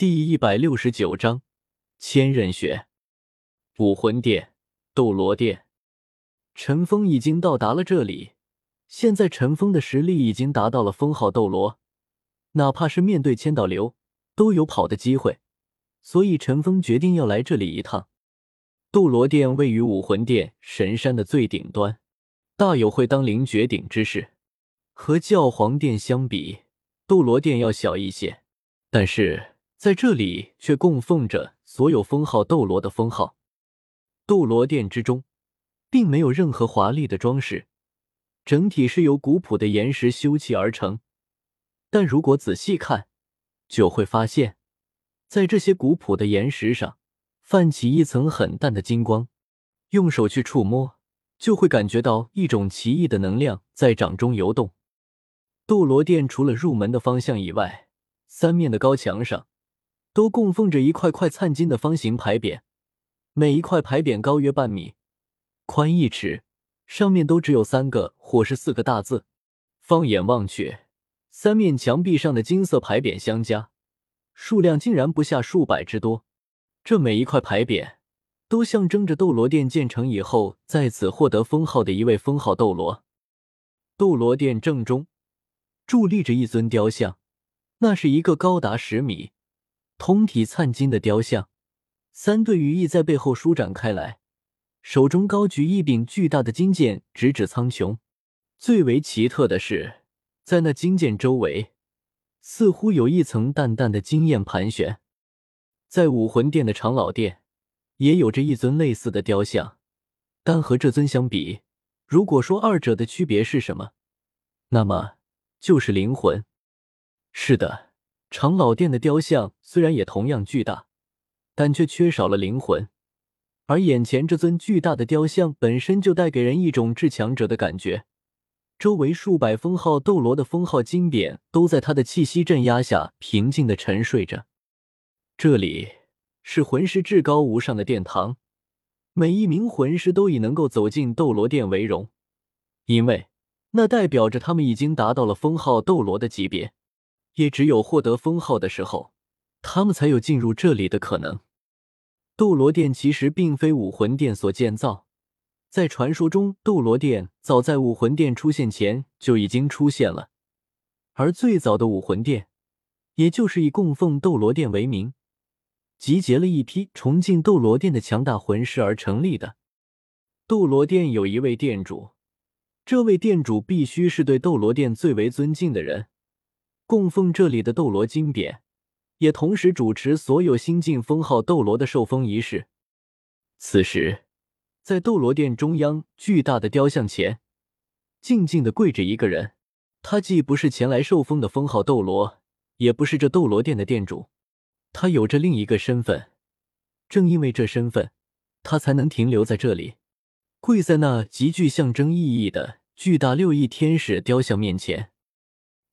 第169章千仞雪。武魂殿，斗罗殿。陈锋已经到达了这里，现在陈锋的实力已经达到了封号斗罗，哪怕是面对千道流都有跑的机会，所以陈锋决定要来这里一趟。斗罗殿位于武魂殿神山的最顶端，大有会当凌绝顶之势。和教皇殿相比，斗罗殿要小一些，但是在这里却供奉着所有封号斗罗的封号。斗罗殿之中并没有任何华丽的装饰，整体是由古朴的岩石修砌而成，但如果仔细看就会发现，在这些古朴的岩石上泛起一层很淡的金光，用手去触摸就会感觉到一种奇异的能量在掌中游动。斗罗殿除了入门的方向以外，三面的高墙上都供奉着一块块灿金的方形牌匾，每一块牌匾高约半米，宽一尺，上面都只有3个或是4个大字。放眼望去，三面墙壁上的金色牌匾相加，数量竟然不下数百之多。这每一块牌匾都象征着斗罗殿建成以后在此获得封号的一位封号斗罗。斗罗殿正中伫立着一尊雕像，那是一个高达10米、通体灿金的雕像，3对羽翼在背后舒展开来，手中高举一柄巨大的金剑，直指苍穹。最为奇特的是，在那金剑周围似乎有一层淡淡的金焰盘旋。在武魂殿的长老殿也有着一尊类似的雕像，但和这尊相比，如果说二者的区别是什么，那么就是灵魂。是的，长老殿的雕像虽然也同样巨大，但却缺少了灵魂，而眼前这尊巨大的雕像本身就带给人一种至强者的感觉，周围数百封号斗罗的封号金匾都在他的气息镇压下平静地沉睡着。这里是魂师至高无上的殿堂，每一名魂师都以能够走进斗罗殿为荣，因为那代表着他们已经达到了封号斗罗的级别，也只有获得封号的时候，他们才有进入这里的可能。斗罗殿其实并非武魂殿所建造，在传说中，斗罗殿早在武魂殿出现前就已经出现了，而最早的武魂殿也就是以供奉斗罗殿为名，集结了一批崇敬斗罗殿的强大魂师而成立的。斗罗殿有一位殿主，这位殿主必须是对斗罗殿最为尊敬的人，供奉这里的斗罗金匾，也同时主持所有新晋封号斗罗的受封仪式。此时，在斗罗殿中央巨大的雕像前，静静地跪着一个人，他既不是前来受封的封号斗罗，也不是这斗罗殿的殿主。他有着另一个身份，正因为这身份，他才能停留在这里，跪在那极具象征意义的巨大6翼天使雕像面前。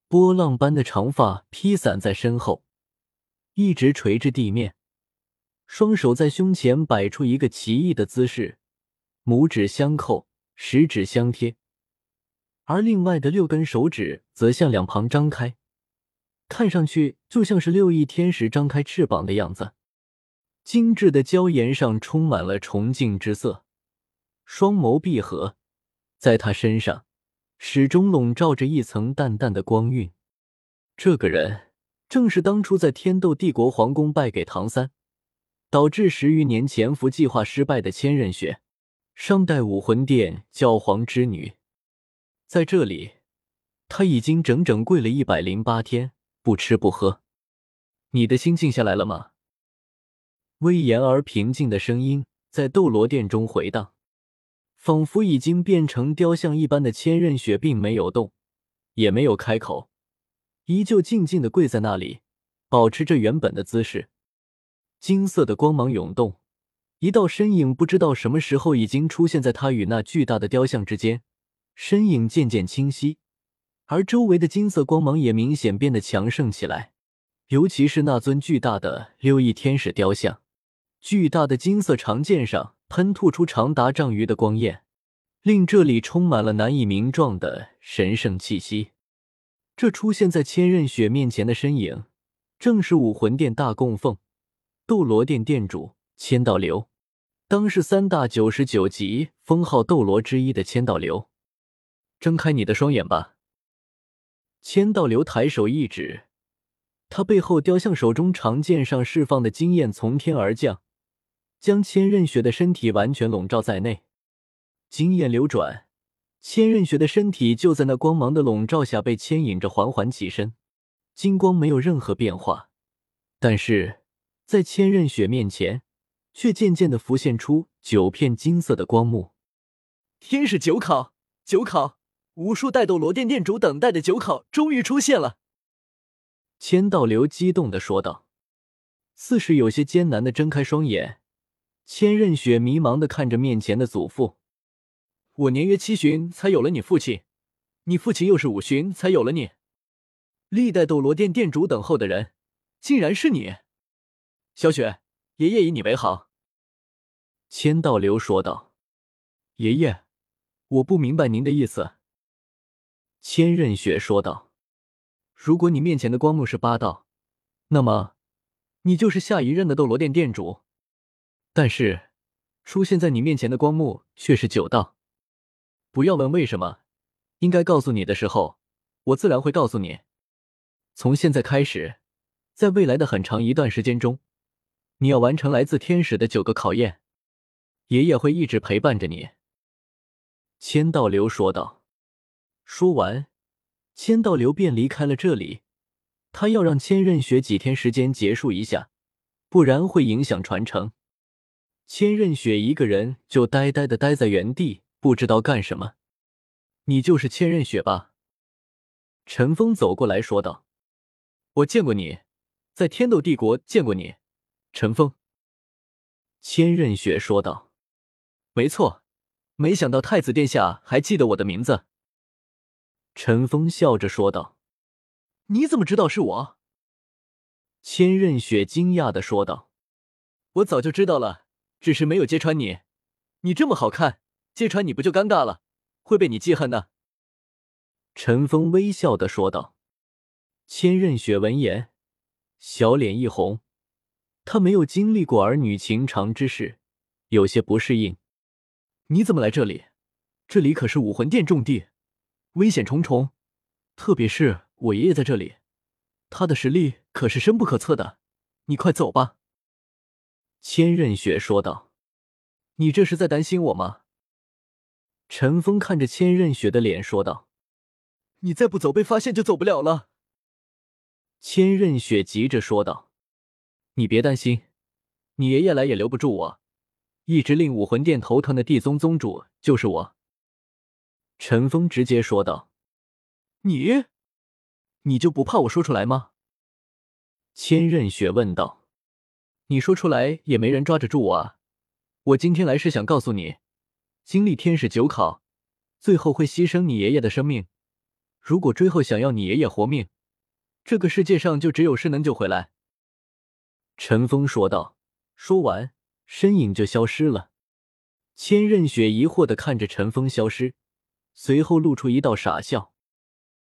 波浪般的长发披散在身后，一直垂至地面，双手在胸前摆出一个奇异的姿势，拇指相扣，食指相贴，而另外的6根手指则向两旁张开，看上去就像是6翼天使张开翅膀的样子。精致的娇颜上充满了崇敬之色，双眸闭合，在他身上始终笼罩着一层淡淡的光晕。这个人正是当初在天斗帝国皇宫败给唐三，导致10余年潜伏计划失败的千仞雪，上代武魂殿教皇之女。在这里，她已经整整跪了108天，不吃不喝。你的心静下来了吗？威严而平静的声音在斗罗殿中回荡，仿佛已经变成雕像一般的千仞雪并没有动，也没有开口，依旧静静地跪在那里，保持着原本的姿势。金色的光芒涌动，一道身影不知道什么时候已经出现在他与那巨大的雕像之间，身影渐渐清晰，而周围的金色光芒也明显变得强盛起来，尤其是那尊巨大的6翼天使雕像，巨大的金色长剑上喷吐出长达丈余的光焰，令这里充满了难以名状的神圣气息。这出现在千仞雪面前的身影正是武魂殿大供奉斗罗殿殿主千道流，当是三大99级封号斗罗之一的千道流。睁开你的双眼吧。千道流抬手一指，他背后雕像手中长剑上释放的金焰从天而降，将千仞雪的身体完全笼罩在内。金焰流转，千仞雪的身体就在那光芒的笼罩下被牵引着缓缓起身。金光没有任何变化，但是在千仞雪面前却渐渐地浮现出9片金色的光幕。天使九考，九考，无数代斗罗殿殿主等待的九考终于出现了，千道流激动地说道。似是有些艰难地睁开双眼，千仞雪迷茫地看着面前的祖父。我年约7旬才有了你父亲，你父亲又是5旬才有了你，历代斗罗殿殿主等候的人竟然是你。小雪，爷爷以你为豪。千道流说道。爷爷，我不明白您的意思。千仞雪说道，如果你面前的光幕是八道，那么你就是下一任的斗罗殿殿主，但是出现在你面前的光幕却是9道。不要问为什么，应该告诉你的时候我自然会告诉你。从现在开始，在未来的很长一段时间中，你要完成来自天使的9个考验，爷爷会一直陪伴着你。千道流说道。说完，千道流便离开了这里。他要让千仞雪几天时间结束一下，不然会影响传承。千仞雪一个人就呆呆地待在原地，不知道干什么。你就是千仞雪吧？陈峰走过来说道。我见过你，在天斗帝国见过你，陈峰。千仞雪说道。没错，没想到太子殿下还记得我的名字。陈峰笑着说道。你怎么知道是我？千仞雪惊讶地说道。我早就知道了，只是没有揭穿你。你这么好看，揭穿你不就尴尬了，会被你记恨的。陈峰微笑地说道。千仞雪闻言小脸一红，她没有经历过儿女情长之事，有些不适应。你怎么来这里？这里可是武魂殿重地，危险重重，特别是我爷爷在这里，他的实力可是深不可测的，你快走吧。千仞雪说道。你这是在担心我吗？陈峰看着千仞雪的脸说道。你再不走被发现就走不了了。千仞雪急着说道。你别担心，你爷爷来也留不住我，一直令武魂殿头疼的地宗宗主就是我。陈峰直接说道。你就不怕我说出来吗？千仞雪问道。你说出来也没人抓得住我啊，我今天来是想告诉你，经历天使9考，最后会牺牲你爷爷的生命，如果最后想要你爷爷活命，这个世界上就只有是能救回来。陈峰说道，说完身影就消失了。千仞雪疑惑地看着陈峰消失，随后露出一道傻笑。